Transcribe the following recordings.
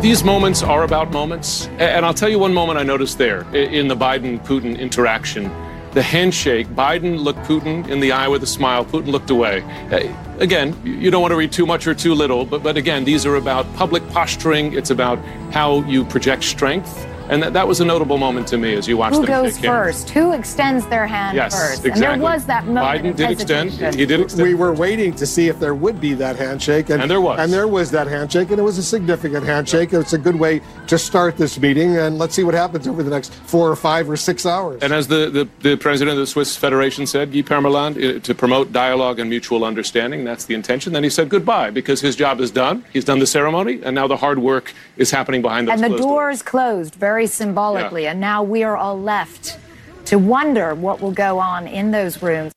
These moments are about moments, and I'll tell you one moment I noticed there in the Biden-Putin interaction. The handshake, Biden looked Putin in the eye with a smile, Putin looked away. Again, you don't want to read too much or too little, but again, these are about public posturing. It's about how you project strength. And that was a notable moment to me as you watched them shake hands. Who goes first? Who extends their hand first? Yes, exactly. And there was that moment. Biden did extend. He did extend. We were waiting to see if there would be that handshake. And there was. And there was that handshake, and it was a significant handshake. It's a good way to start this meeting, and let's see what happens over the next 4 or 5 or 6 hours. And as the president of the Swiss Federation said, Guy Parmelin, to promote dialogue and mutual understanding, that's the intention. Then he said goodbye, because his job is done. He's done the ceremony, and now the hard work is happening behind those closed doors. And the door is closed, very symbolically, and now we are all left to wonder what will go on in those rooms.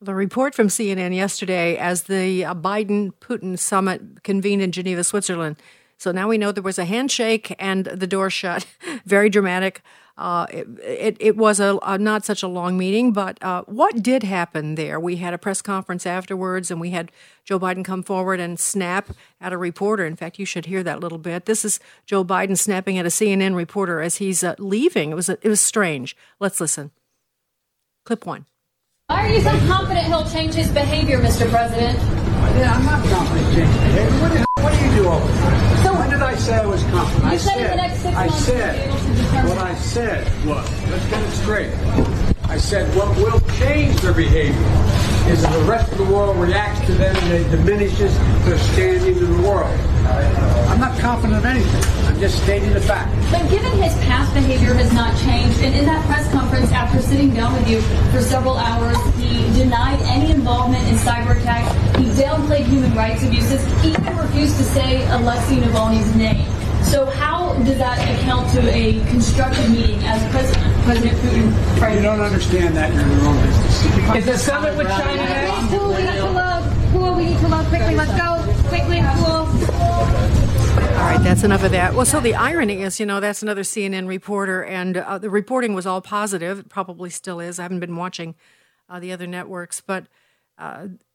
The report from CNN yesterday as the Biden-Putin summit convened in Geneva, Switzerland. So now we know there was a handshake and the door shut. Very dramatic. It was a not such a long meeting, but what did happen there? We had a press conference afterwards, and we had Joe Biden come forward and snap at a reporter. In fact, you should hear that little bit. This is Joe Biden snapping at a CNN reporter as he's leaving. It was strange. Let's listen. Clip one. Why are you so confident he'll change his behavior, Mr. President? Yeah, I'm not confident he'll change his behavior. What do you do all the time? So when did I say I was confident? I said in the next 6 months. What I said was, let's get it straight. I said what will change their behavior is that the rest of the world reacts to them and it diminishes their standing in the world. I'm not confident of anything. I'm just stating the fact. But given his past behavior has not changed, and in that press conference after sitting down with you for several hours, he denied any involvement in cyber attacks, he downplayed human rights abuses, he even refused to say Alexei Navalny's name. So how does that account to a constructive meeting as President Putin? You don't understand that. You're in the wrong business. Is there summit with China now? We need to love. Cool. We need to love quickly. Let's go. Quickly. Cool. All right, that's enough of that. Well, so the irony is, that's another CNN reporter, and the reporting was all positive. It probably still is. I haven't been watching the other networks, but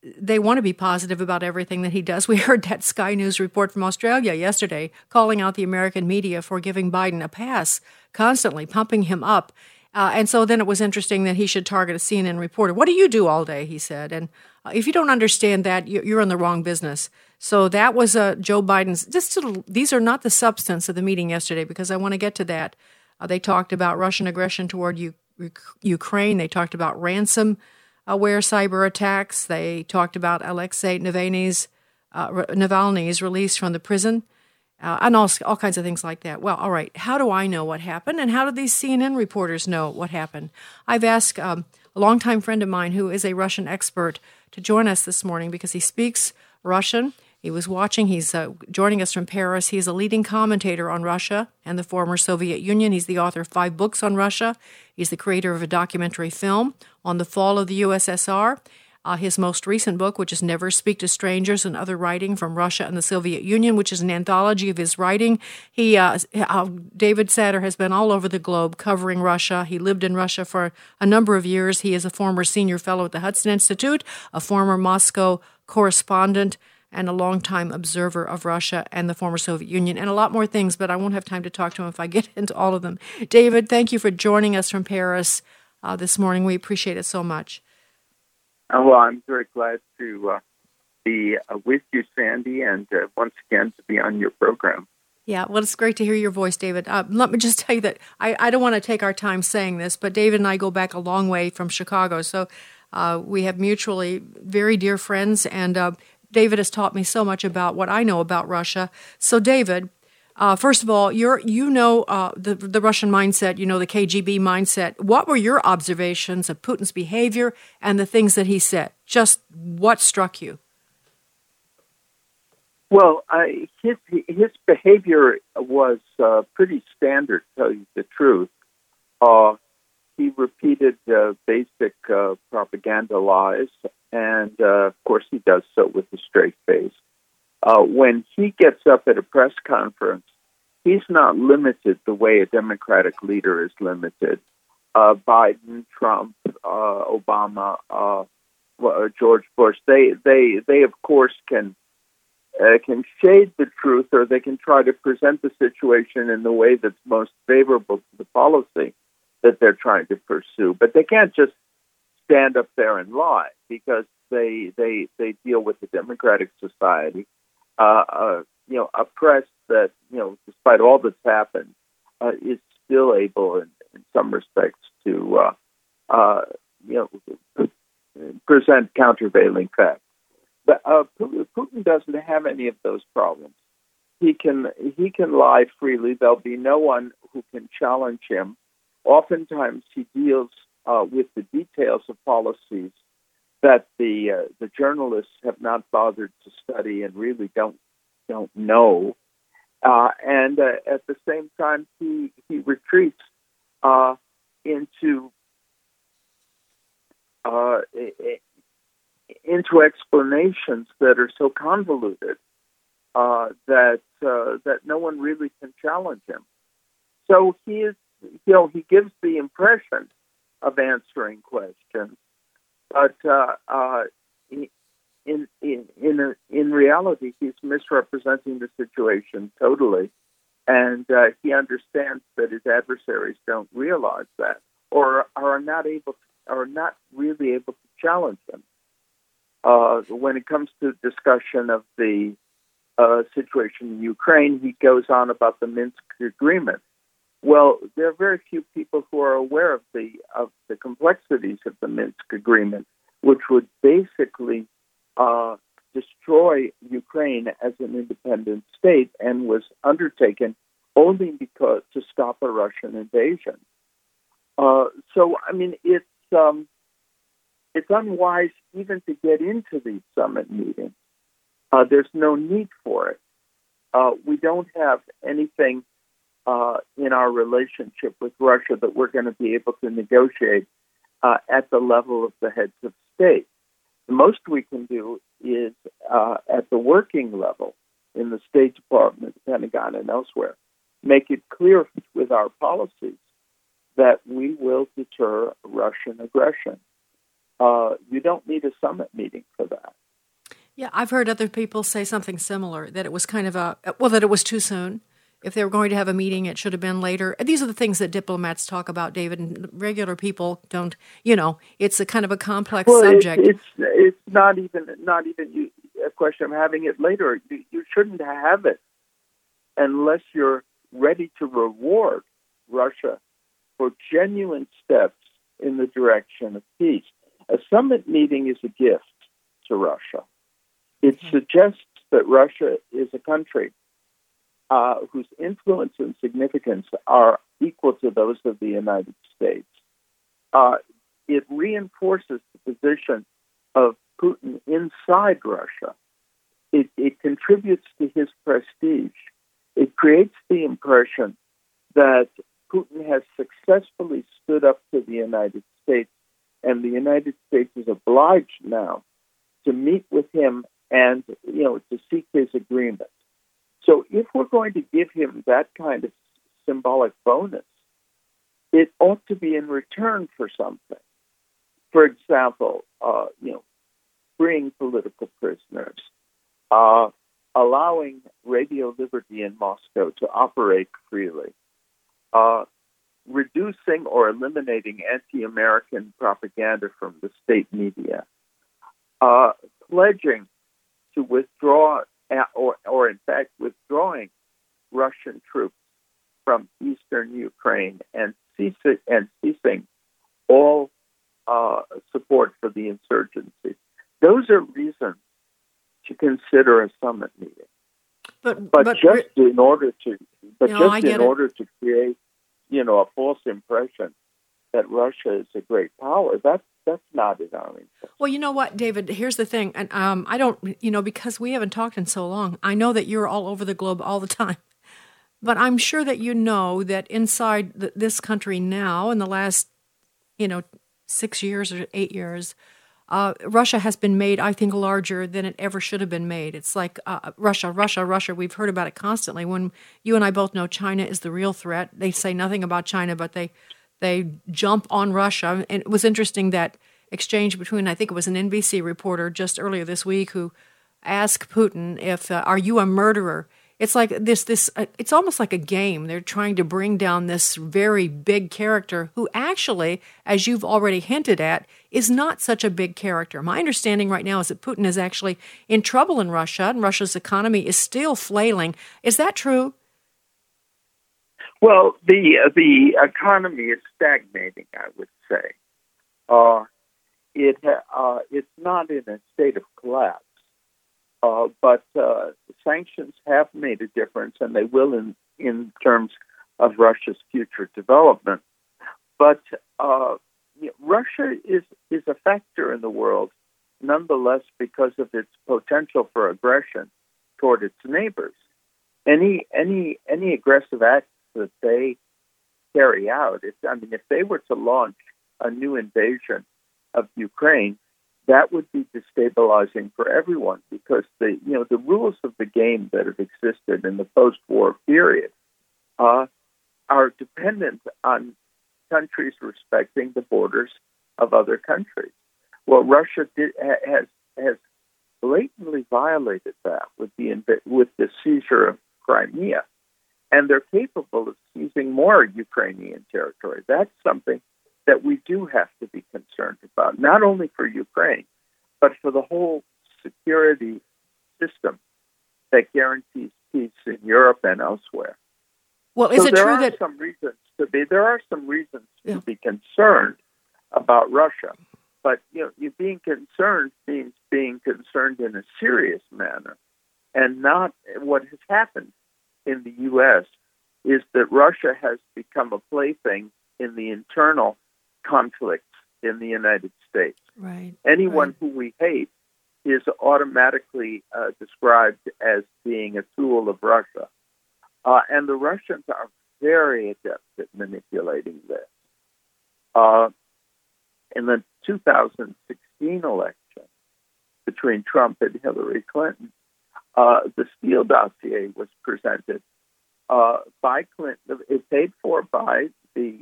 they want to be positive about everything that he does. We heard that Sky News report from Australia yesterday calling out the American media for giving Biden a pass, constantly pumping him up. And so then it was interesting that he should target a CNN reporter. What do you do all day, he said. And if you don't understand that, you're in the wrong business. So that was Joe Biden's. These are not the substance of the meeting yesterday, because I want to get to that. They talked about Russian aggression toward Ukraine. They talked about ransomware cyber attacks. They talked about Alexei Navalny's release from the prison. And all kinds of things like that. Well, all right, how do I know what happened? And how do these CNN reporters know what happened? I've asked a longtime friend of mine who is a Russian expert to join us this morning because he speaks Russian. He was watching. He's joining us from Paris. He's a leading commentator on Russia and the former Soviet Union. He's the author of 5 books on Russia. He's the creator of a documentary film on the fall of the USSR. His most recent book, which is Never Speak to Strangers and Other Writing from Russia and the Soviet Union, which is an anthology of his writing. David Satter has been all over the globe covering Russia. He lived in Russia for a number of years. He is a former senior fellow at the Hudson Institute, a former Moscow correspondent, and a longtime observer of Russia and the former Soviet Union, and a lot more things, but I won't have time to talk to him if I get into all of them. David, thank you for joining us from Paris this morning. We appreciate it so much. Well, I'm very glad to be with you, Sandy, and once again to be on your program. Yeah, well, it's great to hear your voice, David. Let me just tell you that I don't want to take our time saying this, but David and I go back a long way from Chicago, so We have mutually very dear friends, and David has taught me so much about what I know about Russia. So, David, first of all, you know the Russian mindset, you know the KGB mindset. What were your observations of Putin's behavior and the things that he said? Just what struck you? Well, his behavior was pretty standard, to tell you the truth. He repeated basic propaganda lies, and of course he does so with a straight face. When he gets up at a press conference, he's not limited the way a Democratic leader is limited. Biden, Trump, Obama, George Bush, they of course can shade the truth, or they can try to present the situation in the way that's most favorable to the policy that they're trying to pursue. But they can't just stand up there and lie, because they deal with the democratic society, a press that, despite all that's happened, is still able in some respects to, present countervailing facts. But Putin doesn't have any of those problems. He can lie freely. There'll be no one who can challenge him. Oftentimes, he deals with the details of policies that the journalists have not bothered to study and really don't know. And at the same time, he retreats into explanations that are so convoluted that no one really can challenge him. So he is. He gives the impression of answering questions, but in reality, he's misrepresenting the situation totally, and he understands that his adversaries don't realize that, or are not really able to challenge him. When it comes to discussion of the situation in Ukraine, he goes on about the Minsk Agreement. Well, there are very few people who are aware of the complexities of the Minsk Agreement, which would basically destroy Ukraine as an independent state, and was undertaken only because to stop a Russian invasion. It's unwise even to get into these summit meetings. There's no need for it. We don't have anything in our relationship with Russia that we're going to be able to negotiate at the level of the heads of state. The most we can do is at the working level in the State Department, the Pentagon, and elsewhere, make it clear with our policies that we will deter Russian aggression. You don't need a summit meeting for that. Yeah, I've heard other people say something similar, that it was kind of that it was too soon. If they were going to have a meeting, it should have been later. These are the things that diplomats talk about, David, and regular people don't. It's a kind of a complex subject. It's not even a question of having it later. You shouldn't have it unless you're ready to reward Russia for genuine steps in the direction of peace. A summit meeting is a gift to Russia. It suggests that Russia is a country whose influence and significance are equal to those of the United States. It reinforces the position of Putin inside Russia. It contributes to his prestige. It creates the impression that Putin has successfully stood up to the United States, and the United States is obliged now to meet with him and to seek his agreement. So if we're going to give him that kind of symbolic bonus, it ought to be in return for something. For example, freeing political prisoners, allowing Radio Liberty in Moscow to operate freely, reducing or eliminating anti-American propaganda from the state media, pledging to withdraw or in fact withdrawing Russian troops from eastern Ukraine, and ceasing all support for the insurgency. Those are reasons to consider a summit meeting. But in order to create, a false impression that Russia is a great power, that's not in our interest. Well, you know what, David? Here's the thing, and I don't, because we haven't talked in so long. I know that you're all over the globe all the time, but I'm sure that you know that inside this country now, in the last, 6 years or 8 years. Russia has been made, I think, larger than it ever should have been made. It's like Russia. We've heard about it constantly. When you and I both know China is the real threat, they say nothing about China, but they jump on Russia. And it was interesting, that exchange between, I think it was an NBC reporter just earlier this week who asked Putin if, are you a murderer? It's like this it's almost like a game. They're trying to bring down this very big character who actually, as you've already hinted at, is not such a big character. My understanding right now is that Putin is actually in trouble in Russia, and Russia's economy is still flailing. Is that true? Well, the economy is stagnating, I would say. It's not in a state of collapse. But sanctions have made a difference, and they will in terms of Russia's future development. But Russia is a factor in the world, nonetheless, because of its potential for aggression toward its neighbors. Any aggressive acts that they carry out, if they were to launch a new invasion of Ukraine, that would be destabilizing for everyone, because the rules of the game that have existed in the post-war period are dependent on countries respecting the borders of other countries. Well, Russia has blatantly violated that with the seizure of Crimea, and they're capable of seizing more Ukrainian territory. That's something that we do have to be concerned about, not only for Ukraine, but for the whole security system that guarantees peace in Europe and elsewhere. Well, there are some reasons to be concerned about Russia, but being concerned means being concerned in a serious manner, and not what has happened in the U.S. is that Russia has become a plaything in the internal conflicts in the United States. Right. Anyone who we hate is automatically described as being a tool of Russia. And the Russians are very adept at manipulating this. In the 2016 election between Trump and Hillary Clinton, the Steele dossier was presented by Clinton. It paid for by the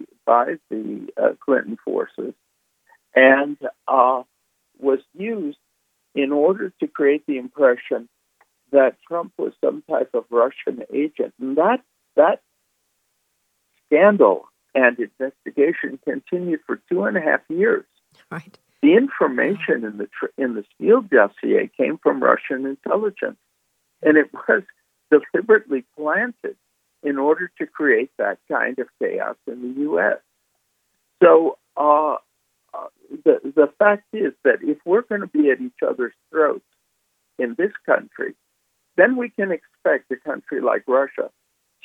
Clinton forces, and was used in order to create the impression that Trump was some type of Russian agent. And that scandal and investigation continued for 2.5 years. Right. The information in the Steele dossier came from Russian intelligence, and it was deliberately planted in order to create that kind of chaos in the U.S. So the fact is that if we're going to be at each other's throats in this country, then we can expect a country like Russia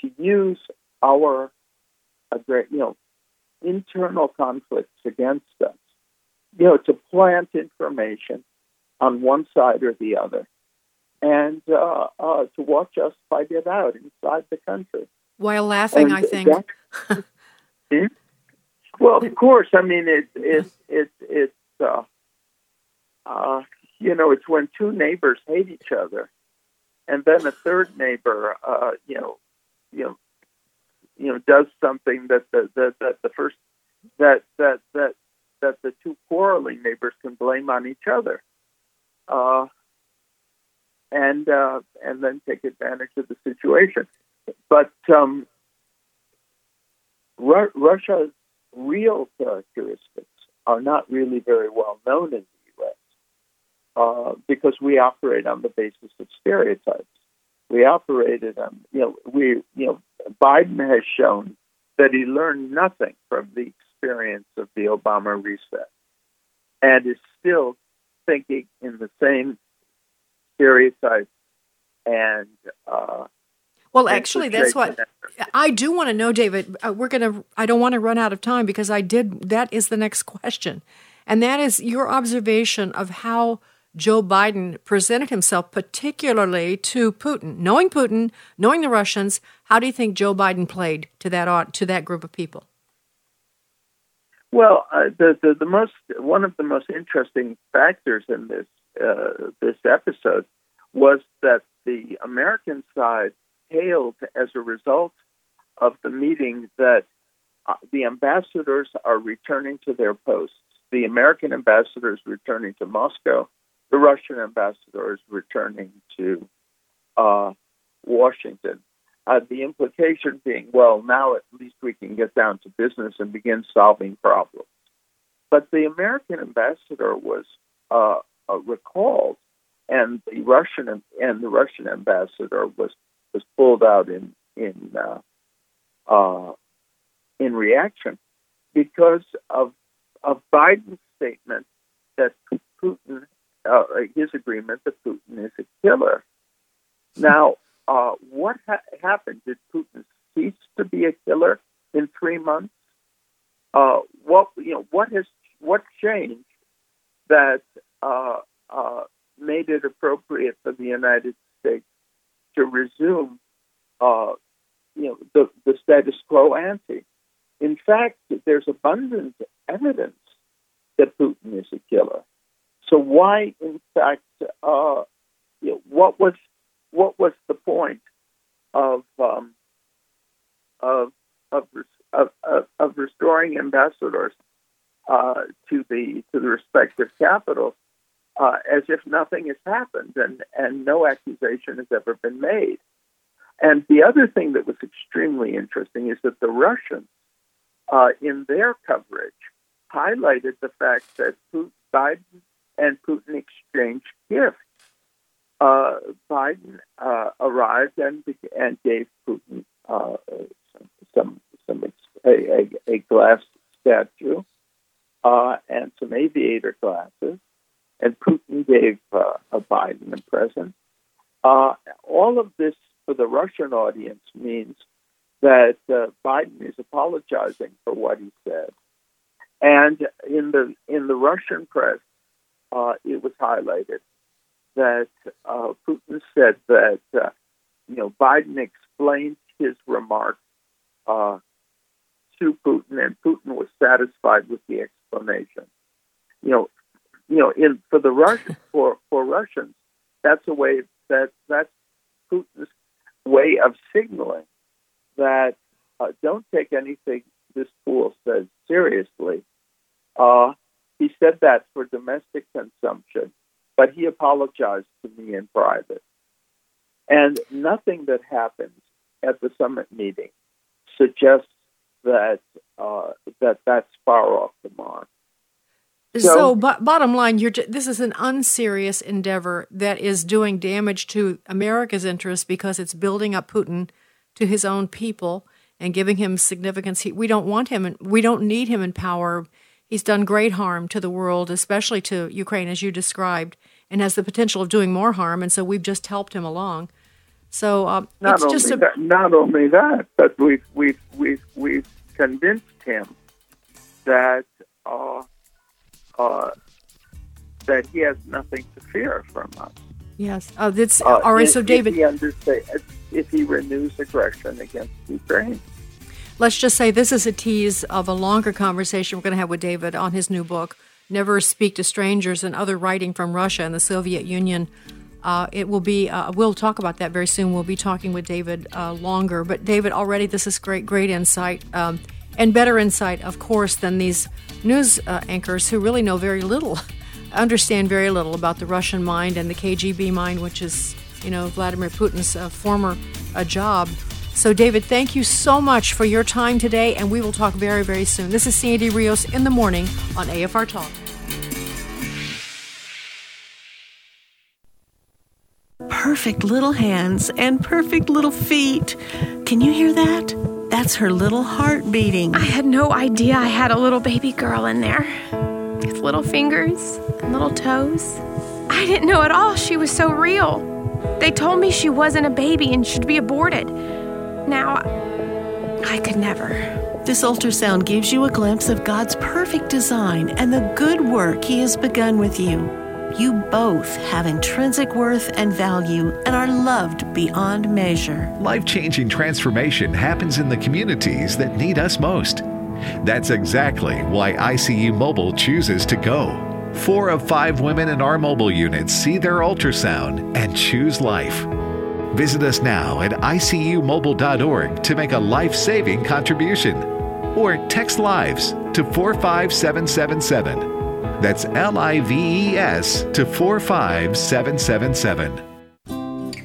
to use our internal conflicts against us, to plant information on one side or the other, and to watch us fight it out inside the country. While laughing, and I think. Well, of course. I mean, it's when two neighbors hate each other, and then a third neighbor, does something that the two quarreling neighbors can blame on each other. And then take advantage of the situation. But Russia's real characteristics are not really very well known in the U.S. Because we operate on the basis of stereotypes. We operated on, Biden has shown that he learned nothing from the experience of the Obama reset. and is still thinking in the same stereotype and well, actually, that's what I do want to know, David. I don't want to run out of time because that is the next question. And that is your observation of how Joe Biden presented himself, particularly to Putin. Knowing Putin, knowing the Russians, how do you think Joe Biden played to that group of people? Well, one of the most interesting factors in this episode was that the American side hailed as a result of the meeting that the ambassadors are returning to their posts. The American ambassador is returning to Moscow. The Russian ambassador is returning to Washington. The implication being, well, now at least we can get down to business and begin solving problems. But the American ambassador was recalled, and the Russian ambassador was pulled out in reaction because of Biden's statement that Putin, his agreement that Putin is a killer. Now, what happened? Did Putin cease to be a killer in 3 months? What changed that made it appropriate for the United States to resume, the status quo ante? In fact, there's abundant evidence that Putin is a killer. So why, in fact, what was the point of restoring ambassadors to the respective capitals as if nothing has happened and no accusation has ever been made? And the other thing that was extremely interesting is that the Russians, in their coverage, highlighted the fact that Biden and Putin exchanged gifts. Biden arrived and gave Putin a glass statue and some aviator glasses, and Putin gave Biden a present. All of this for the Russian audience means that Biden is apologizing for what he said, and in the Russian press, it was highlighted that Putin said that Biden explained his remarks to Putin, and Putin was satisfied with the explanation. For Russians, that's Putin's way of signaling that don't take anything this fool says seriously. He said that for domestic consumption, but he apologized to me in private. And nothing that happens at the summit meeting suggests that that's far off the mark. So bottom line, this is an unserious endeavor that is doing damage to America's interests because it's building up Putin to his own people and giving him significance. We don't want him, and we don't need him in power. He's done great harm to the world, especially to Ukraine, as you described, and has the potential of doing more harm. And so we've just helped him along. So but we've convinced him that he has nothing to fear from us. Yes. That's all right. So, David, if he renews aggression against Ukraine. Let's just say this is a tease of a longer conversation we're going to have with David on his new book, Never Speak to Strangers, and Other Writing from Russia and the Soviet Union. We'll talk about that very soon. We'll be talking with David longer. But David, already this is great insight, and better insight, of course, than these news anchors who really know very little, understand very little about the Russian mind and the KGB mind, which is, Vladimir Putin's former job. So, David, thank you so much for your time today, and we will talk very, very soon. This is Sandy Rios in the Morning on AFR Talk. Perfect little hands and perfect little feet. Can you hear that? That's her little heart beating. I had no idea I had a little baby girl in there. with little fingers and little toes. I didn't know at all she was so real. They told me she wasn't a baby and should be aborted. Now, I could never. This ultrasound gives you a glimpse of God's perfect design and the good work He has begun with you. You both have intrinsic worth and value and are loved beyond measure. Life-changing transformation happens in the communities that need us most. That's exactly why ICU Mobile chooses to go. 4 of 5 women in our mobile units see their ultrasound and choose life. Visit us now at icumobile.org to make a life-saving contribution. Or text LIVES to 45777. That's LIVES to 45777.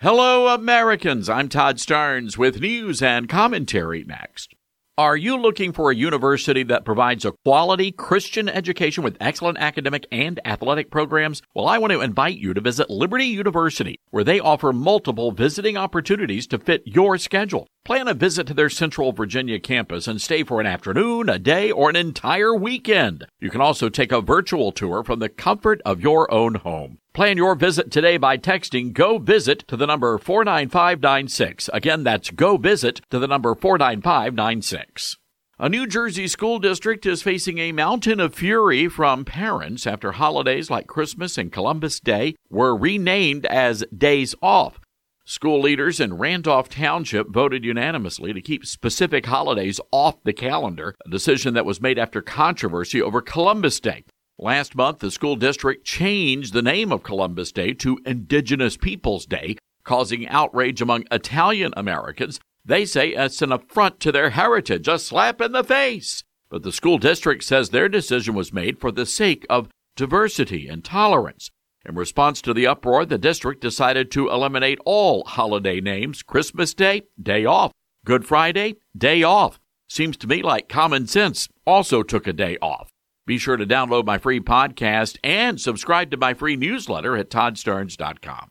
Hello, Americans. I'm Todd Starnes with news and commentary next. Are you looking for a university that provides a quality Christian education with excellent academic and athletic programs? Well, I want to invite you to visit Liberty University, where they offer multiple visiting opportunities to fit your schedule. Plan a visit to their Central Virginia campus and stay for an afternoon, a day, or an entire weekend. You can also take a virtual tour from the comfort of your own home. Plan your visit today by texting Go Visit to the number 49596. Again, that's Go Visit to the number 49596. A New Jersey school district is facing a mountain of fury from parents after holidays like Christmas and Columbus Day were renamed as days off. School leaders in Randolph Township voted unanimously to keep specific holidays off the calendar, a decision that was made after controversy over Columbus Day. Last month, the school district changed the name of Columbus Day to Indigenous Peoples Day, causing outrage among Italian Americans. They say it's an affront to their heritage, a slap in the face. But the school district says their decision was made for the sake of diversity and tolerance. In response to the uproar, the district decided to eliminate all holiday names: Christmas Day, day off; Good Friday, day off. Seems to me like common sense also took a day off. Be sure to download my free podcast and subscribe to my free newsletter at toddstearns.com.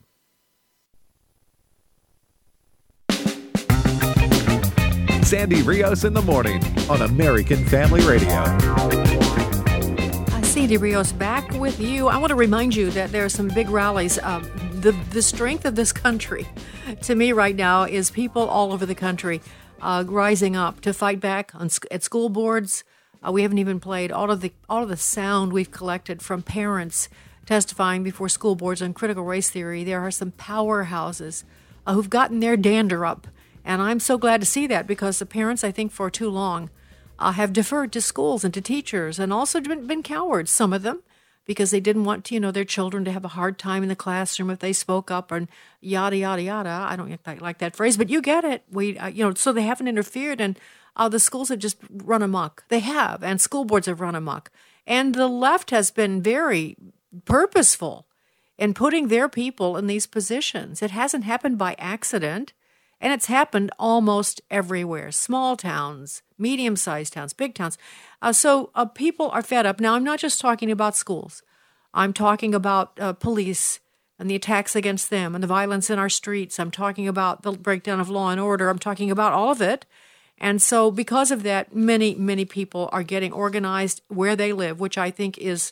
Sandy Rios in the morning on American Family Radio. Sandy Rios back with you. I want to remind you that there are some big rallies. The strength of this country, to me right now, is people all over the country rising up to fight back at school boards. We haven't even played all of the sound we've collected from parents testifying before school boards on critical race theory. There are some powerhouses who've gotten their dander up, and I'm so glad to see that, because the parents, I think, for too long have deferred to schools and to teachers, and also been cowards, some of them, because they didn't want their children to have a hard time in the classroom if they spoke up, and yada, yada, yada. I don't like that phrase, but you get it. So they haven't interfered, and the schools have just run amok. They have, and school boards have run amok. And the left has been very purposeful in putting their people in these positions. It hasn't happened by accident. And it's happened almost everywhere: small towns, medium-sized towns, big towns. So people are fed up. Now, I'm not just talking about schools. I'm talking about police and the attacks against them and the violence in our streets. I'm talking about the breakdown of law and order. I'm talking about all of it. And so because of that, many, many people are getting organized where they live, which I think is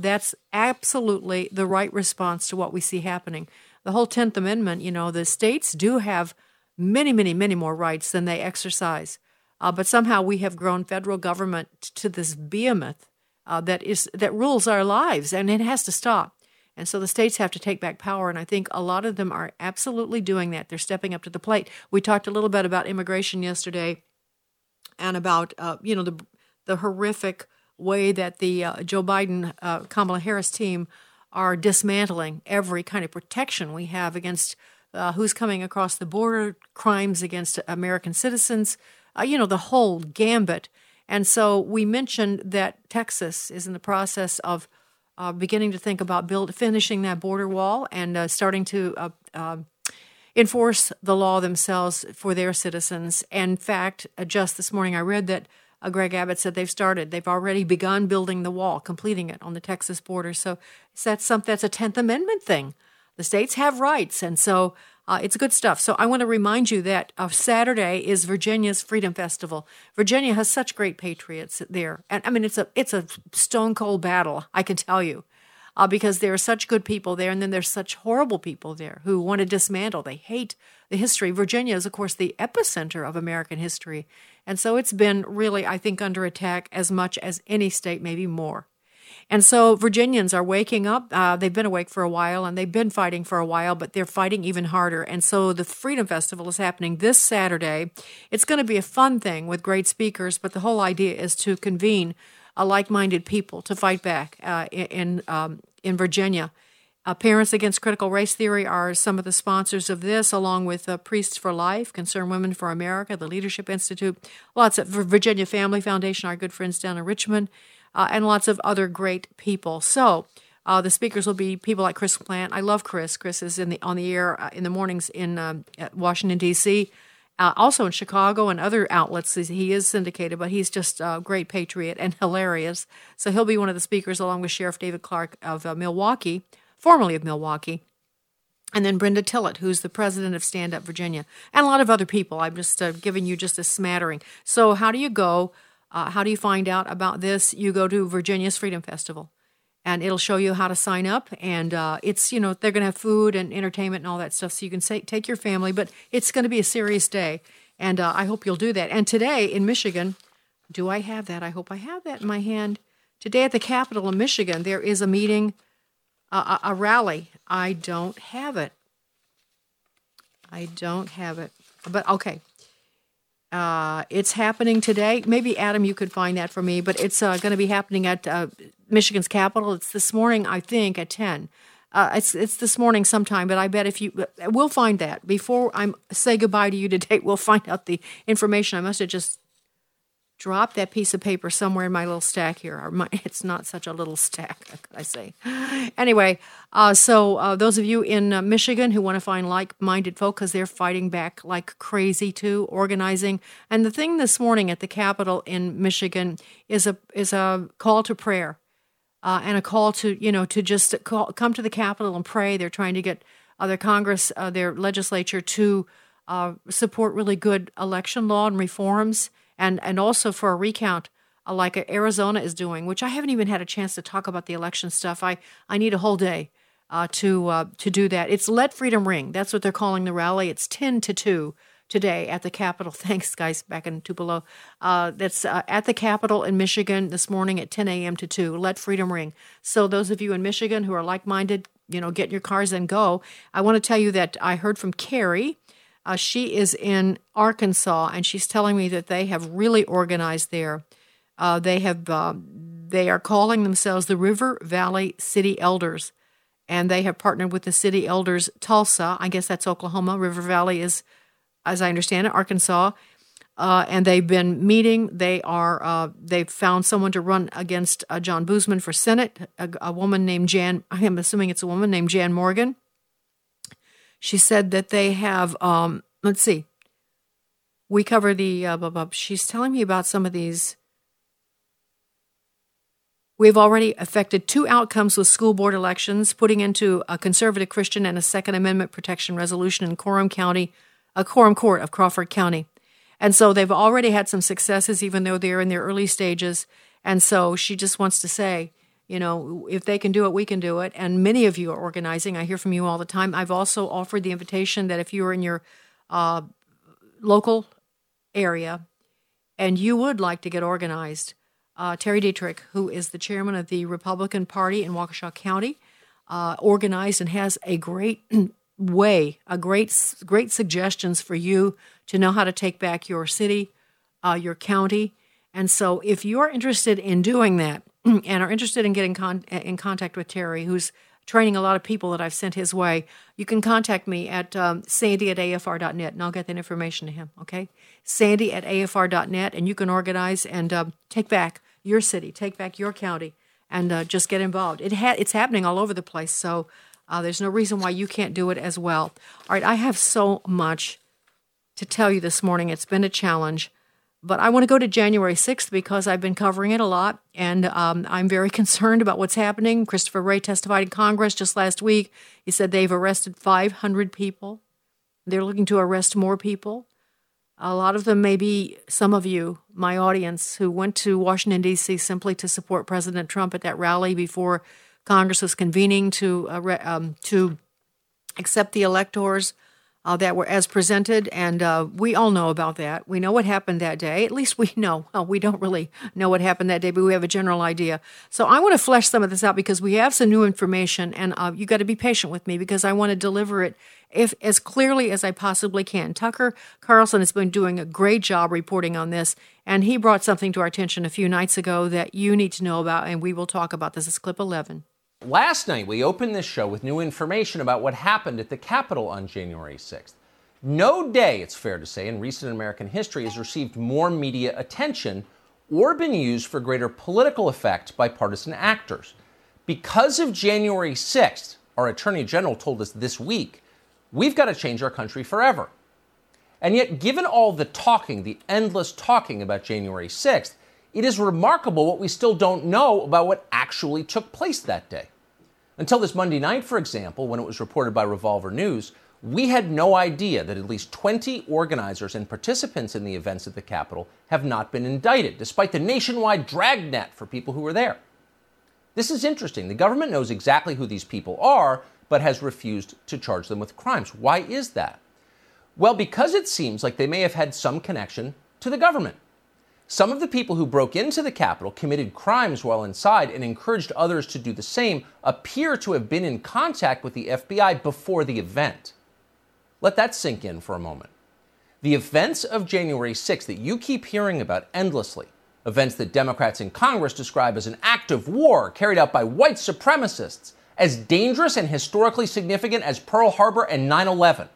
that's absolutely the right response to what we see happening. The whole 10th Amendment, the states do have many, many, many more rights than they exercise. But somehow we have grown federal government to this behemoth that rules our lives, and it has to stop. And so the states have to take back power, and I think a lot of them are absolutely doing that. They're stepping up to the plate. We talked a little bit about immigration yesterday and about, the horrific way that the Joe Biden, Kamala Harris team are dismantling every kind of protection we have against who's coming across the border, crimes against American citizens, the whole gambit. And so we mentioned that Texas is in the process of beginning to think about finishing that border wall and starting to enforce the law themselves for their citizens. In fact, just this morning I read that Greg Abbott said they've already begun building the wall, completing it on the Texas border. So that's a 10th Amendment thing. The states have rights, and so it's good stuff. So I want to remind you that Saturday is Virginia's Freedom Festival. Virginia has such great patriots there. And I mean, it's a stone-cold battle, I can tell you, because there are such good people there, and then there's such horrible people there who want to dismantle. They hate the history. Virginia is, of course, the epicenter of American history. And so it's been really, I think, under attack as much as any state, maybe more. And so Virginians are waking up. They've been awake for a while, and they've been fighting for a while, but they're fighting even harder. And so the Freedom Festival is happening this Saturday. It's going to be a fun thing with great speakers, but the whole idea is to convene like-minded people to fight back in Virginia. Parents Against Critical Race Theory are some of the sponsors of this, along with Priests for Life, Concerned Women for America, the Leadership Institute, lots of Virginia Family Foundation, our good friends down in Richmond, and lots of other great people. So the speakers will be people like Chris Plant. I love Chris. Chris is on the air in the mornings in at Washington, D.C., also in Chicago and other outlets. He is syndicated, but he's just a great patriot and hilarious. So he'll be one of the speakers, along with Sheriff David Clark of Milwaukee, formerly of Milwaukee, and then Brenda Tillett, who's the president of Stand Up Virginia, and a lot of other people. I'm just giving you just a smattering. So how do you go? How do you find out about this? You go to Virginia's Freedom Festival, and it'll show you how to sign up. And it's, they're going to have food and entertainment and all that stuff, so you can take your family. But it's going to be a serious day, and I hope you'll do that. And today in Michigan, do I have that? I hope I have that in my hand. Today at the Capitol of Michigan, there is a meeting, a rally. I don't have it. But okay. It's happening today. Maybe, Adam, you could find that for me, but it's going to be happening at Michigan's Capitol. It's this morning, I think, at 10. It's this morning sometime, but I bet we'll find that. Before I say goodbye to you today, we'll find out the information. I must have just dropped that piece of paper somewhere in my little stack here. It's not such a little stack, could I say. Anyway, so those of you in Michigan who want to find like-minded folk, because they're fighting back like crazy too, organizing. And the thing this morning at the Capitol in Michigan is a call to prayer and a call to come to the Capitol and pray. They're trying to get their Congress, their legislature to support really good election law and reforms. And also for a recount like Arizona is doing, which I haven't even had a chance to talk about the election stuff. I need a whole day to do that. It's Let Freedom Ring. That's what they're calling the rally. It's 10 to 2 today at the Capitol. Thanks, guys, back in Tupelo. That's at the Capitol in Michigan this morning at 10 a.m. to 2, Let Freedom Ring. So those of you in Michigan who are like-minded, get in your cars and go. I want to tell you that I heard from Carrie. She is in Arkansas, and she's telling me that they have really organized there. They are calling themselves the River Valley City Elders, and they have partnered with the City Elders Tulsa. I guess that's Oklahoma. River Valley is, as I understand it, Arkansas. And they've been meeting. They've found someone to run against John Boozman for Senate, a woman named Jan. I am assuming it's a woman named Jan Morgan. She said that they have, let's see, we cover the, she's telling me about some of these. We've already affected two outcomes with school board elections, putting into a conservative Christian and a Second Amendment protection resolution in Coram Court of Crawford County. And so they've already had some successes, even though they're in their early stages. And so she just wants to say, if they can do it, we can do it. And many of you are organizing. I hear from you all the time. I've also offered the invitation that if you are in your local area and you would like to get organized, Terry Dietrich, who is the chairman of the Republican Party in Waukesha County, organized and has a great great suggestions for you to know how to take back your city, your county. And so if you're interested in doing that and are interested in getting in contact with Terry, who's training a lot of people that I've sent his way, you can contact me at sandy@afr.net, and I'll get that information to him, okay? sandy@afr.net, and you can organize and take back your city, take back your county, and just get involved. It's happening all over the place, so there's no reason why you can't do it as well. All right, I have so much to tell you this morning. It's been a challenge. But I want to go to January 6th because I've been covering it a lot, and I'm very concerned about what's happening. Christopher Wray testified in Congress just last week. He said they've arrested 500 people. They're looking to arrest more people. A lot of them may be some of you, my audience, who went to Washington, D.C. simply to support President Trump at that rally before Congress was convening to accept the electors that were as presented, and we all know about that. We know what happened that day. At least we know. Well, we don't really know what happened that day, but we have a general idea. So I want to flesh some of this out because we have some new information, and you got to be patient with me because I want to deliver it as clearly as I possibly can. Tucker Carlson has been doing a great job reporting on this, and he brought something to our attention a few nights ago that you need to know about, and we will talk about this. It's clip 11. Last night, we opened this show with new information about what happened at the Capitol on January 6th. No day, it's fair to say, in recent American history has received more media attention or been used for greater political effect by partisan actors. Because of January 6th, our Attorney General told us this week, we've got to change our country forever. And yet, given all the talking, the endless talking about January 6th, it is remarkable what we still don't know about what actually took place that day. Until this Monday night, for example, when it was reported by Revolver News, we had no idea that at least 20 organizers and participants in the events at the Capitol have not been indicted, despite the nationwide dragnet for people who were there. This is interesting. The government knows exactly who these people are, but has refused to charge them with crimes. Why is that? Well, because it seems like they may have had some connection to the government. Some of the people who broke into the Capitol, committed crimes while inside, and encouraged others to do the same appear to have been in contact with the FBI before the event. Let that sink in for a moment. The events of January 6th that you keep hearing about endlessly, events that Democrats in Congress describe as an act of war carried out by white supremacists, as dangerous and historically significant as Pearl Harbor and 9/11.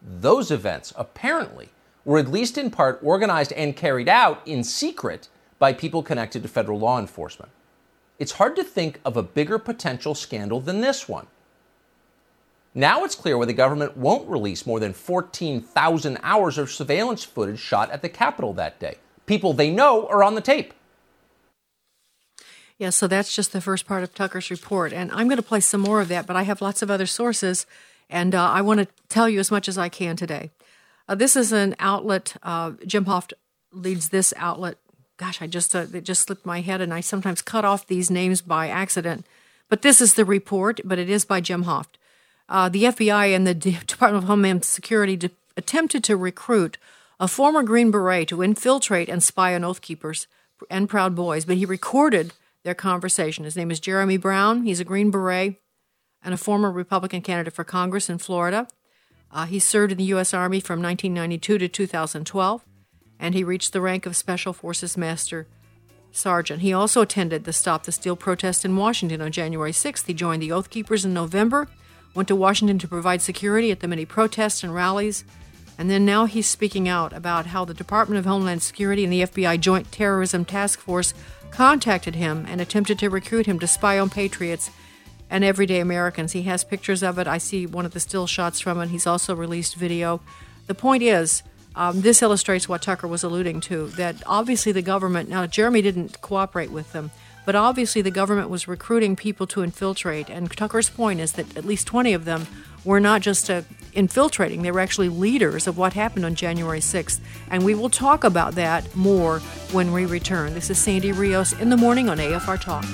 Those events apparently were at least in part organized and carried out in secret by people connected to federal law enforcement. It's hard to think of a bigger potential scandal than this one. Now it's clear why the government won't release more than 14,000 hours of surveillance footage shot at the Capitol that day. People they know are on the tape. Yeah, so that's just the first part of Tucker's report. And I'm going to play some more of that, but I have lots of other sources, and I want to tell you as much as I can today. This is an outlet. Jim Hoft leads this outlet. Gosh, it just slipped my head, and I sometimes cut off these names by accident. But this is the report, but it is by Jim Hoft. The FBI and the Department of Homeland Security attempted to recruit a former Green Beret to infiltrate and spy on Oath Keepers and Proud Boys, but he recorded their conversation. His name is Jeremy Brown. He's a Green Beret and a former Republican candidate for Congress in Florida. He served in the U.S. Army from 1992 to 2012, and he reached the rank of Special Forces Master Sergeant. He also attended the Stop the Steal protest in Washington on January 6th. He joined the Oath Keepers in November, went to Washington to provide security at the many protests and rallies, and then now he's speaking out about how the Department of Homeland Security and the FBI Joint Terrorism Task Force contacted him and attempted to recruit him to spy on patriots and everyday Americans. He has pictures of it. I see one of the still shots from it. He's also released video. The point is, this illustrates what Tucker was alluding to, that obviously the government, now Jeremy didn't cooperate with them, but obviously the government was recruiting people to infiltrate. And Tucker's point is that at least 20 of them were not just infiltrating, they were actually leaders of what happened on January 6th. And we will talk about that more when we return. This is Sandy Rios in the morning on AFR Talk.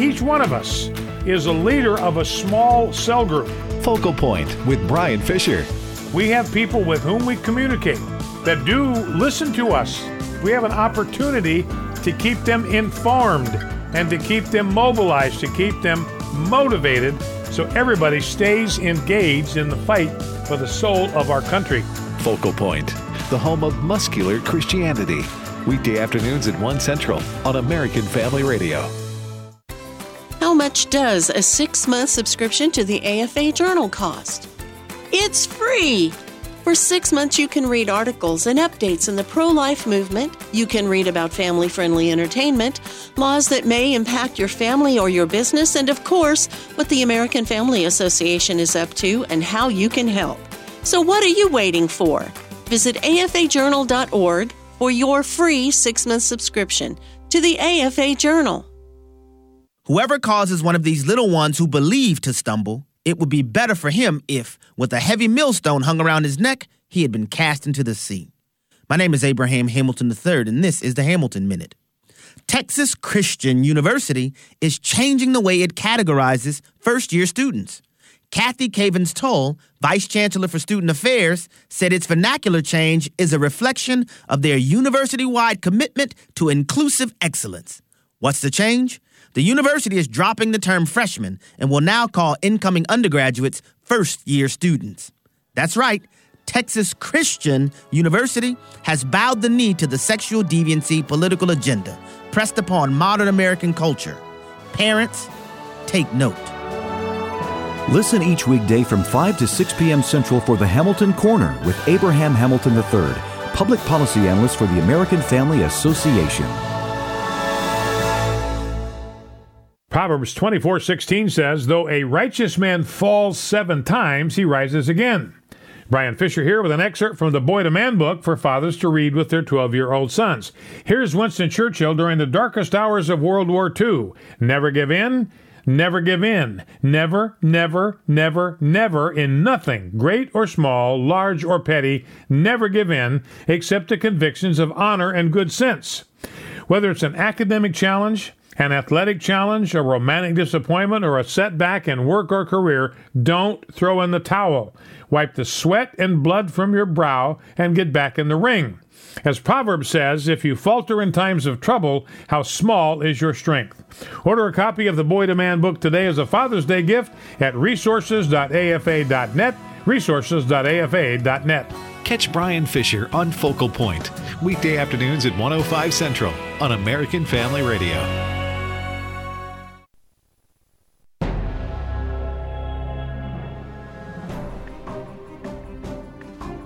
Each one of us is a leader of a small cell group. Focal Point with Brian Fisher. We have people with whom we communicate that do listen to us. We have an opportunity to keep them informed and to keep them mobilized, to keep them motivated, so everybody stays engaged in the fight for the soul of our country. Focal Point, the home of muscular Christianity. Weekday afternoons at 1 Central on American Family Radio. How much does a 6-month subscription to the AFA Journal cost? It's free! For 6 months, you can read articles and updates in the pro-life movement. You can read about family-friendly entertainment, laws that may impact your family or your business, and of course, what the American Family Association is up to and how you can help. So what are you waiting for? Visit afajournal.org for your free 6-month subscription to the AFA Journal. Whoever causes one of these little ones who believe to stumble, it would be better for him if, with a heavy millstone hung around his neck, he had been cast into the sea. My name is Abraham Hamilton III, and this is the Hamilton Minute. Texas Christian University is changing the way it categorizes first-year students. Kathy Cavins-Toll, Vice Chancellor for Student Affairs, said its vernacular change is a reflection of their university-wide commitment to inclusive excellence. What's the change? The university is dropping the term freshman and will now call incoming undergraduates first-year students. That's right. Texas Christian University has bowed the knee to the sexual deviancy political agenda pressed upon modern American culture. Parents, take note. Listen each weekday from 5 to 6 p.m. Central for the Hamilton Corner with Abraham Hamilton III, public policy analyst for the American Family Association. Proverbs 24:16 says, though a righteous man falls 7 times, he rises again. Brian Fisher here with an excerpt from the Boy to Man book for fathers to read with their 12-year-old sons. Here's Winston Churchill during the darkest hours of World War II. Never give in, never give in. Never, never, never, never in nothing, great or small, large or petty, never give in, except to convictions of honor and good sense. Whether it's an academic challenge, an athletic challenge, a romantic disappointment, or a setback in work or career, don't throw in the towel. Wipe the sweat and blood from your brow and get back in the ring. As Proverbs says, if you falter in times of trouble, how small is your strength? Order a copy of the Boy to Man book today as a Father's Day gift at resources.afa.net, resources.afa.net. Catch Brian Fisher on Focal Point, weekday afternoons at 1:05 Central on American Family Radio.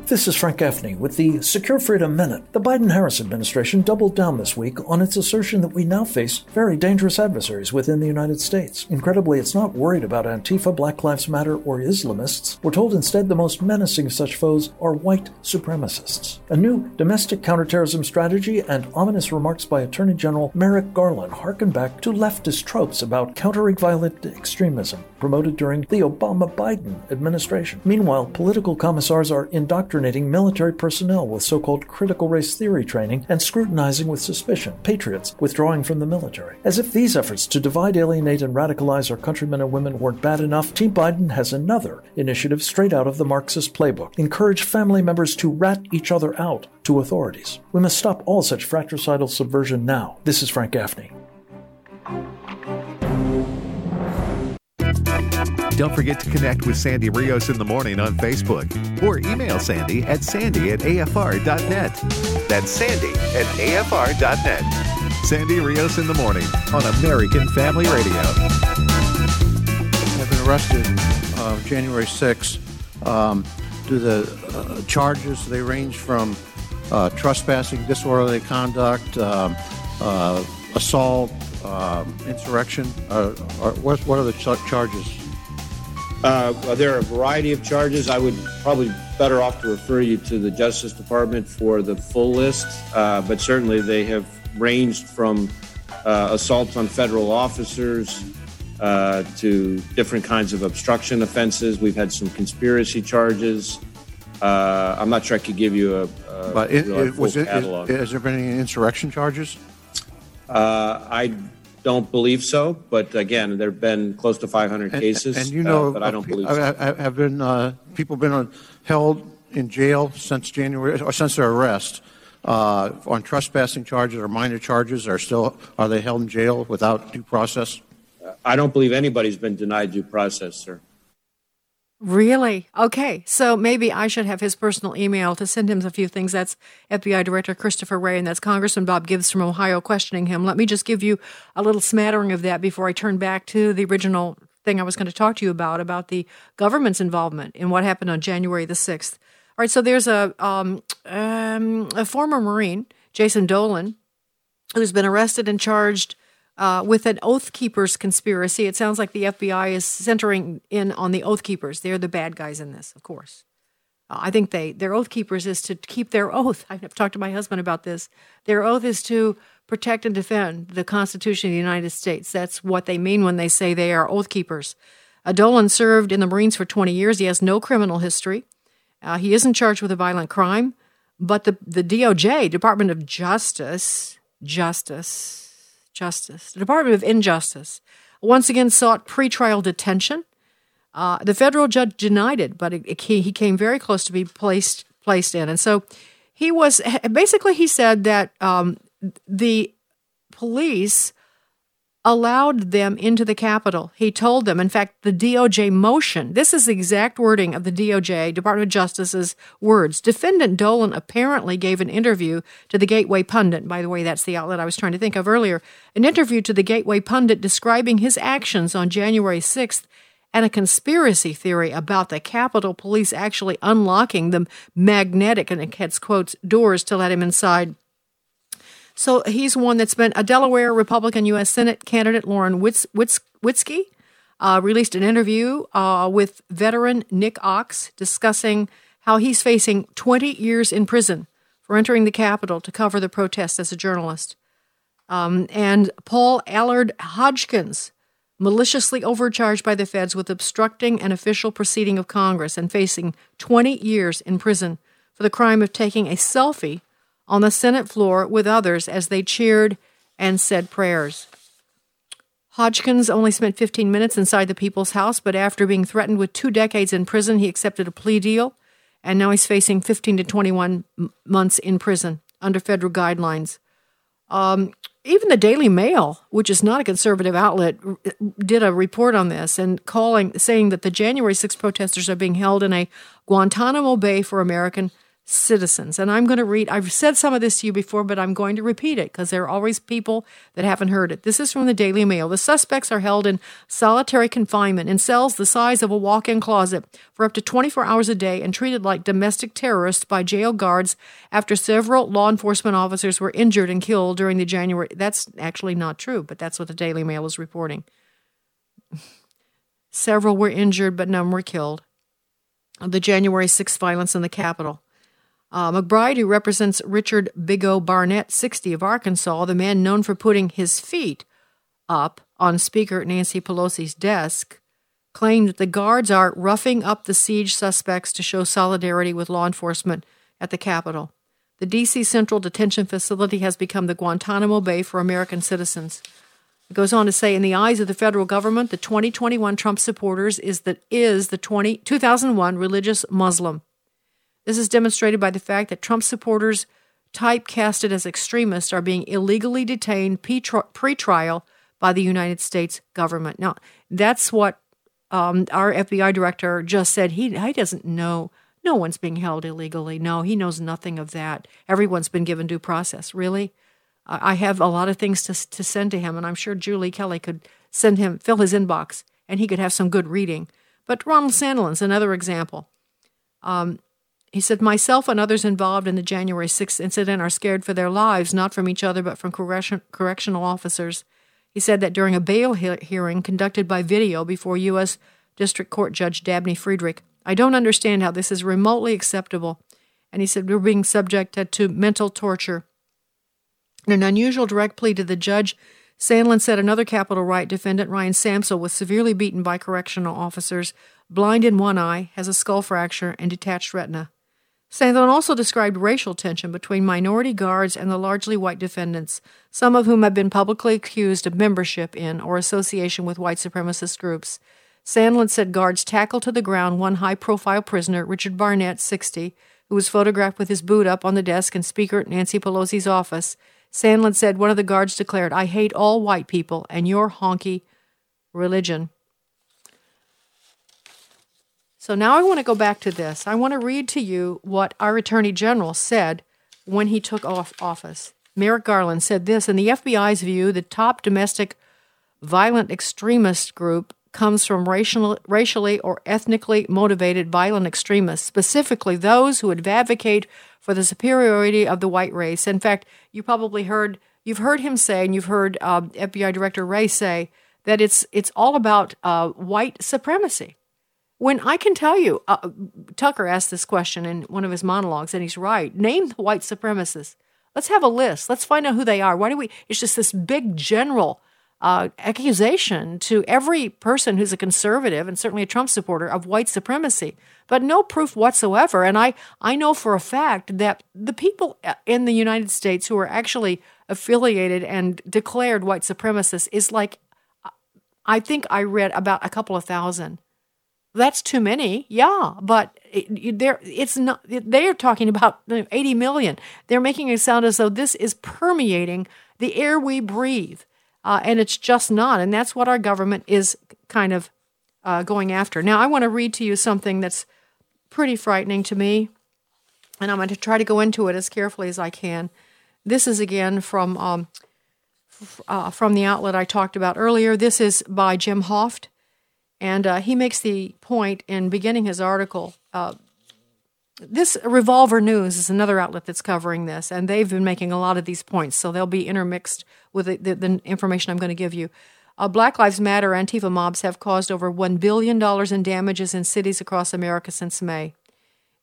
This is Frank Gaffney with the Secure Freedom Minute. The Biden-Harris administration doubled down this week on its assertion that we now face very dangerous adversaries within the United States. Incredibly, it's not worried about Antifa, Black Lives Matter, or Islamists. We're told instead the most menacing of such foes are white supremacists. A new domestic counterterrorism strategy and ominous remarks by Attorney General Merrick Garland harken back to leftist tropes about countering violent extremism promoted during the Obama-Biden administration. Meanwhile, political commissars are indoctrinating military personnel with so-called critical race theory training and scrutinizing with suspicion patriots withdrawing from the military. As if these efforts to divide, alienate, and radicalize our countrymen and women weren't bad enough, Team Biden has another initiative straight out of the Marxist playbook. Encourage family members to rat each other out to authorities. We must stop all such fratricidal subversion now. This is Frank Gaffney. Don't forget to connect with Sandy Rios in the morning on Facebook or email Sandy at sandy@afr.net. That's sandy@afr.net. Sandy Rios in the morning on American Family Radio. I've been arrested January 6th due to the charges. They range from trespassing, disorderly conduct, assault, insurrection. What are the charges? There are a variety of charges. I would probably better off to refer you to the Justice Department for the full list, but certainly they have ranged from assaults on federal officers to different kinds of obstruction offenses. We've had some conspiracy charges. I'm not sure I could give you a full catalog. Has there been any insurrection charges? I don't believe so, but again, there have been close to 500 cases, but I don't believe so. Have people been held in jail since January, or since their arrest, on trespassing charges or minor charges? Are they held in jail without due process? I don't believe anybody's been denied due process, sir. Really? Okay. So maybe I should have his personal email to send him a few things. That's FBI Director Christopher Wray, and that's Congressman Bob Gibbs from Ohio questioning him. Let me just give you a little smattering of that before I turn back to the original thing I was going to talk to you about the government's involvement in what happened on January the 6th. All right, so there's a former Marine, Jason Dolan, who's been arrested and charged with an Oath Keepers conspiracy. It sounds like the FBI is centering in on the Oath Keepers. They're the bad guys in this, of course. I think their Oath Keepers is to keep their oath. I've talked to my husband about this. Their oath is to protect and defend the Constitution of the United States. That's what they mean when they say they are Oath Keepers. Dolan served in the Marines for 20 years. He has no criminal history. He isn't charged with a violent crime. But the DOJ, Department of Justice, the Department of Injustice, once again sought pretrial detention. The federal judge denied it, but he came very close to being placed in. And so he was basically, he said that the police allowed them into the Capitol. He told them, in fact, the DOJ motion, this is the exact wording of the DOJ, Department of Justice's words. Defendant Dolan apparently gave an interview to the Gateway Pundit. By the way, that's the outlet I was trying to think of earlier. An interview to the Gateway Pundit describing his actions on January 6th and a conspiracy theory about the Capitol Police actually unlocking the magnetic, and it has quotes, doors to let him inside. So he's one that's been a Delaware Republican U.S. Senate candidate, Lauren Witzke, released an interview with veteran Nick Ox discussing how he's facing 20 years in prison for entering the Capitol to cover the protest as a journalist. And Paul Allard Hodgkins, maliciously overcharged by the feds with obstructing an official proceeding of Congress and facing 20 years in prison for the crime of taking a selfie on the Senate floor with others as they cheered and said prayers. Hodgkins only spent 15 minutes inside the People's House, but after being threatened with 2 decades in prison, he accepted a plea deal, and now he's facing 15 to 21 months in prison under federal guidelines. Even the Daily Mail, which is not a conservative outlet, did a report on this and saying that the January 6 protesters are being held in a Guantanamo Bay for American citizens. And I'm going to read, I've said some of this to you before, but I'm going to repeat it because there are always people that haven't heard it. This is from the Daily Mail. The suspects are held in solitary confinement in cells the size of a walk-in closet for up to 24 hours a day and treated like domestic terrorists by jail guards after several law enforcement officers were injured and killed during the January. That's actually not true, but that's what the Daily Mail is reporting. Several were injured, but none were killed. The January 6th violence in the Capitol. McBride, who represents Richard Big O Barnett, 60, of Arkansas, the man known for putting his feet up on Speaker Nancy Pelosi's desk, claimed that the guards are roughing up the siege suspects to show solidarity with law enforcement at the Capitol. The D.C. Central Detention Facility has become the Guantanamo Bay for American citizens. It goes on to say, in the eyes of the federal government, the 2021 Trump supporters is the 2001 religious Muslim. This is demonstrated by the fact that Trump supporters, typecasted as extremists, are being illegally detained pretrial by the United States government. Now, that's what our FBI director just said. He doesn't know. No one's being held illegally. No, he knows nothing of that. Everyone's been given due process. Really? I have a lot of things to send to him, and I'm sure Julie Kelly could send him, fill his inbox, and he could have some good reading. But Ronald Sandilan's another example. He said, myself and others involved in the January 6th incident are scared for their lives, not from each other, but from correctional officers. He said that during a bail hearing conducted by video before U.S. District Court Judge Dabney Friedrich, I don't understand how this is remotely acceptable. And he said, we're being subjected to mental torture. In an unusual direct plea to the judge, Sandlin said another capital right defendant, Ryan Samsel, was severely beaten by correctional officers, blind in one eye, has a skull fracture, and detached retina. Sandlin also described racial tension between minority guards and the largely white defendants, some of whom have been publicly accused of membership in or association with white supremacist groups. Sandlin said guards tackled to the ground one high-profile prisoner, Richard Barnett, 60, who was photographed with his boot up on the desk in Speaker Nancy Pelosi's office. Sandlin said one of the guards declared, "I hate all white people and your honky religion." So now I want to go back to this. I want to read to you what our Attorney General said when he took office. Merrick Garland said this: "In the FBI's view, the top domestic violent extremist group comes from racially or ethnically motivated violent extremists, specifically those who would advocate for the superiority of the white race." In fact, you've heard him say, and you've heard FBI Director Wray say that it's all about white supremacy. When I can tell you, Tucker asked this question in one of his monologues, and he's right. Name the white supremacists. Let's have a list. Let's find out who they are. Why do we? It's just this big general accusation to every person who's a conservative and certainly a Trump supporter of white supremacy, but no proof whatsoever. And I know for a fact that the people in the United States who are actually affiliated and declared white supremacists is like, I think I read about a couple of thousand. That's too many, yeah, but they are talking about 80 million. They're making it sound as though this is permeating the air we breathe. And it's just not, and that's what our government is kind of going after. Now, I want to read to you something that's pretty frightening to me, and I'm going to try to go into it as carefully as I can. This is, again, from the outlet I talked about earlier. This is by Jim Hoft, and he makes the point in beginning his article. This Revolver News is another outlet that's covering this, and they've been making a lot of these points, so they'll be intermixed with the information I'm going to give you. Black Lives Matter Antifa mobs have caused over $1 billion in damages in cities across America since May.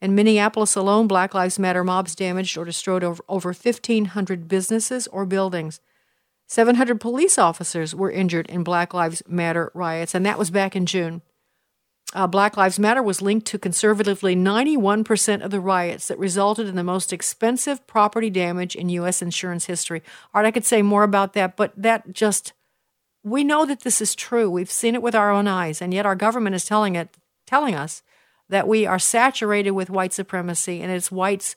In Minneapolis alone, Black Lives Matter mobs damaged or destroyed over 1,500 businesses or buildings. 700 police officers were injured in Black Lives Matter riots, and that was back in June. Black Lives Matter was linked to conservatively 91% of the riots that resulted in the most expensive property damage in U.S. insurance history. All right, I could say more about that, but we know that this is true. We've seen it with our own eyes, and yet our government is telling us that we are saturated with white supremacy, and it's white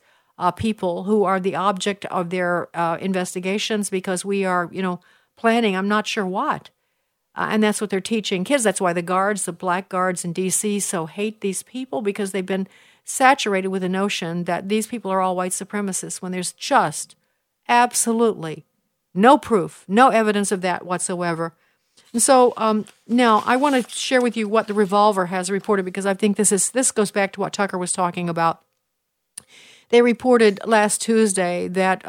people who are the object of their investigations because we are, planning I'm not sure what. And that's what they're teaching kids. That's why the black guards in D.C. so hate these people, because they've been saturated with the notion that these people are all white supremacists when there's just absolutely no proof, no evidence of that whatsoever. And so now I want to share with you what the Revolver has reported, because I think this goes back to what Tucker was talking about. They reported last Tuesday that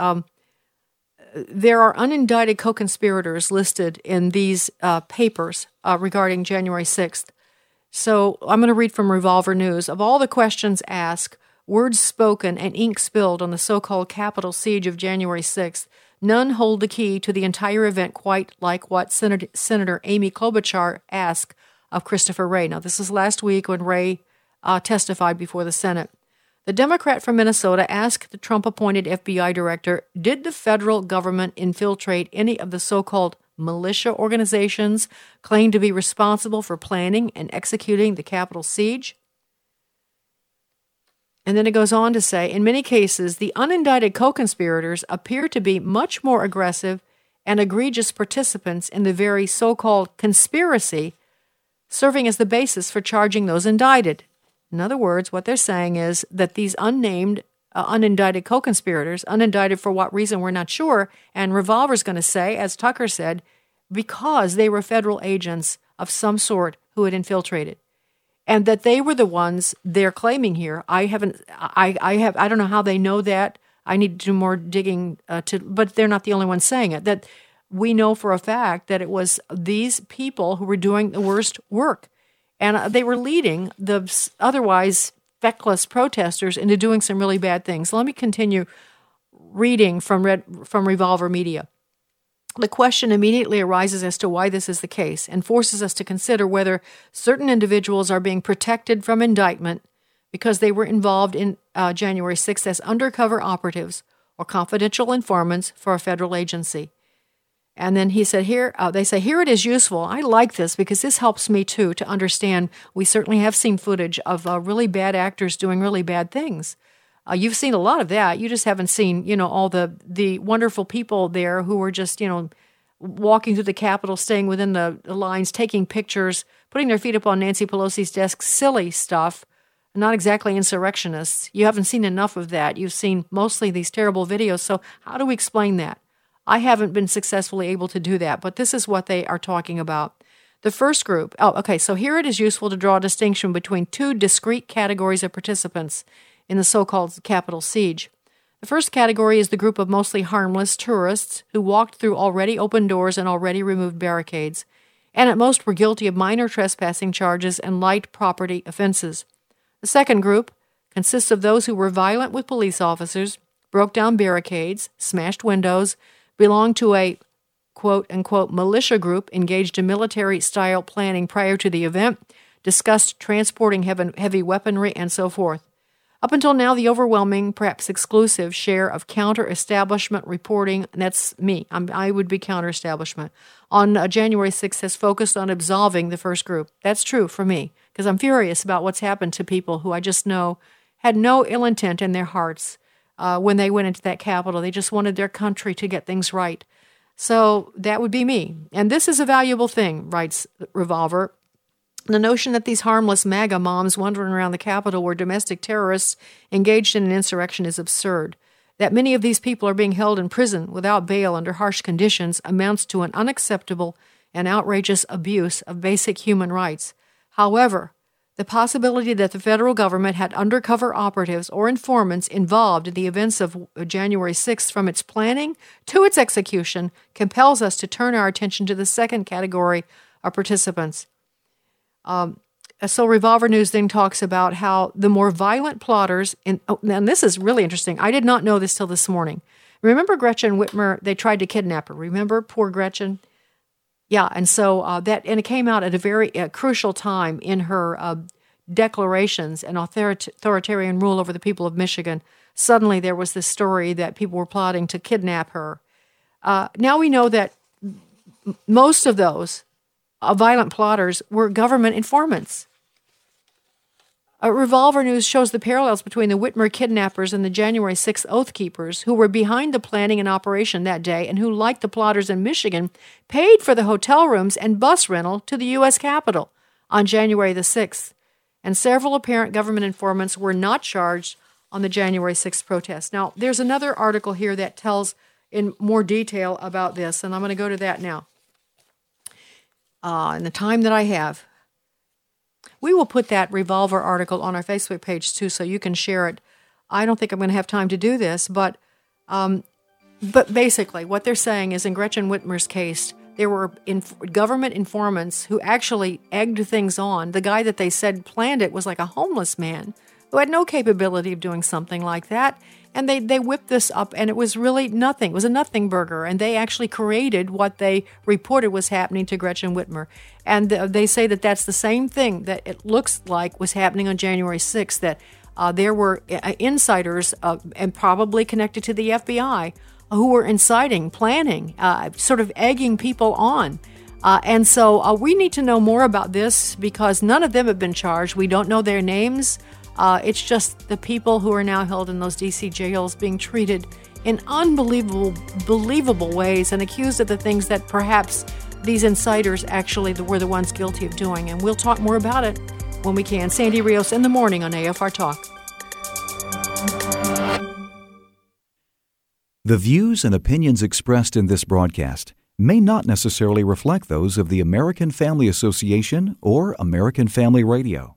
there are unindicted co-conspirators listed in these papers regarding January 6th. So I'm going to read from Revolver News. Of all the questions asked, words spoken, and ink spilled on the so-called Capitol siege of January 6th, none hold the key to the entire event quite like what Senator Amy Klobuchar asked of Christopher Wray. Now, this is last week when Wray testified before the Senate. The Democrat from Minnesota asked the Trump-appointed FBI director, did the federal government infiltrate any of the so-called militia organizations claimed to be responsible for planning and executing the Capitol siege? And then it goes on to say, in many cases, the unindicted co-conspirators appear to be much more aggressive and egregious participants in the very so-called conspiracy, serving as the basis for charging those indicted. In other words, what they're saying is that these unnamed, unindicted co-conspirators, unindicted for what reason we're not sure, and Revolver's going to say, as Tucker said, because they were federal agents of some sort who had infiltrated, and that they were the ones they're claiming here. I don't know how they know that. I need to do more digging, but they're not the only ones saying it. That we know for a fact that it was these people who were doing the worst work. And they were leading the otherwise feckless protesters into doing some really bad things. Let me continue reading from Revolver Media. The question immediately arises as to why this is the case, and forces us to consider whether certain individuals are being protected from indictment because they were involved in January 6th as undercover operatives or confidential informants for a federal agency. And then he said, here it is useful. I like this because this helps me too to understand. We certainly have seen footage of really bad actors doing really bad things. You've seen a lot of that. You just haven't seen, all the wonderful people there who were just, walking through the Capitol, staying within the lines, taking pictures, putting their feet up on Nancy Pelosi's desk, silly stuff, not exactly insurrectionists. You haven't seen enough of that. You've seen mostly these terrible videos. So how do we explain that? I haven't been successfully able to do that, but this is what they are talking about. The first group, so here it is useful to draw a distinction between two discrete categories of participants in the so-called Capitol siege. The first category is the group of mostly harmless tourists who walked through already open doors and already removed barricades, and at most were guilty of minor trespassing charges and light property offenses. The second group consists of those who were violent with police officers, broke down barricades, smashed windows, belonged to a quote-unquote militia group engaged in military-style planning prior to the event, discussed transporting heavy weaponry, and so forth. Up until now, the overwhelming, perhaps exclusive, share of counter-establishment reporting, and that's me, I would be counter-establishment, on January 6th has focused on absolving the first group. That's true for me, because I'm furious about what's happened to people who I just know had no ill intent in their hearts. When they went into that Capitol, they just wanted their country to get things right. So that would be me. And this is a valuable thing, writes Revolver. The notion that these harmless MAGA moms wandering around the Capitol were domestic terrorists engaged in an insurrection is absurd. That many of these people are being held in prison without bail under harsh conditions amounts to an unacceptable and outrageous abuse of basic human rights. However, the possibility that the federal government had undercover operatives or informants involved in the events of January 6th from its planning to its execution compels us to turn our attention to the second category of participants. So Revolver News then talks about how the more violent plotters, and this is really interesting. I did not know this till this morning. Remember Gretchen Whitmer? They tried to kidnap her. Remember poor Gretchen? Yeah, and so and it came out at a very crucial time in her declarations and authoritarian rule over the people of Michigan. Suddenly there was this story that people were plotting to kidnap her. Now we know that most of those violent plotters were government informants. Revolver News shows the parallels between the Whitmer kidnappers and the January 6th Oath Keepers, who were behind the planning and operation that day and who, like the plotters in Michigan, paid for the hotel rooms and bus rental to the U.S. Capitol on January the 6th. And several apparent government informants were not charged on the January 6th protest. Now, there's another article here that tells in more detail about this, and I'm going to go to that now in the time that I have. We will put that Revolver article on our Facebook page, too, so you can share it. I don't think I'm going to have time to do this, but basically what they're saying is in Gretchen Whitmer's case, there were government informants who actually egged things on. The guy that they said planned it was like a homeless man who had no capability of doing something like that, and they whipped this up, and it was really nothing. It was a nothing burger, and they actually created what they reported was happening to Gretchen Whitmer. And they say that that's the same thing that it looks like was happening on January 6th, that there were insiders and probably connected to the FBI who were inciting, planning, sort of egging people on. And so we need to know more about this because none of them have been charged. We don't know their names. It's just the people who are now held in those D.C. jails being treated in unbelievable ways and accused of the things that perhaps these insiders actually were the ones guilty of doing. And we'll talk more about it when we can. Sandy Rios in the morning on AFR Talk. The views and opinions expressed in this broadcast may not necessarily reflect those of the American Family Association or American Family Radio.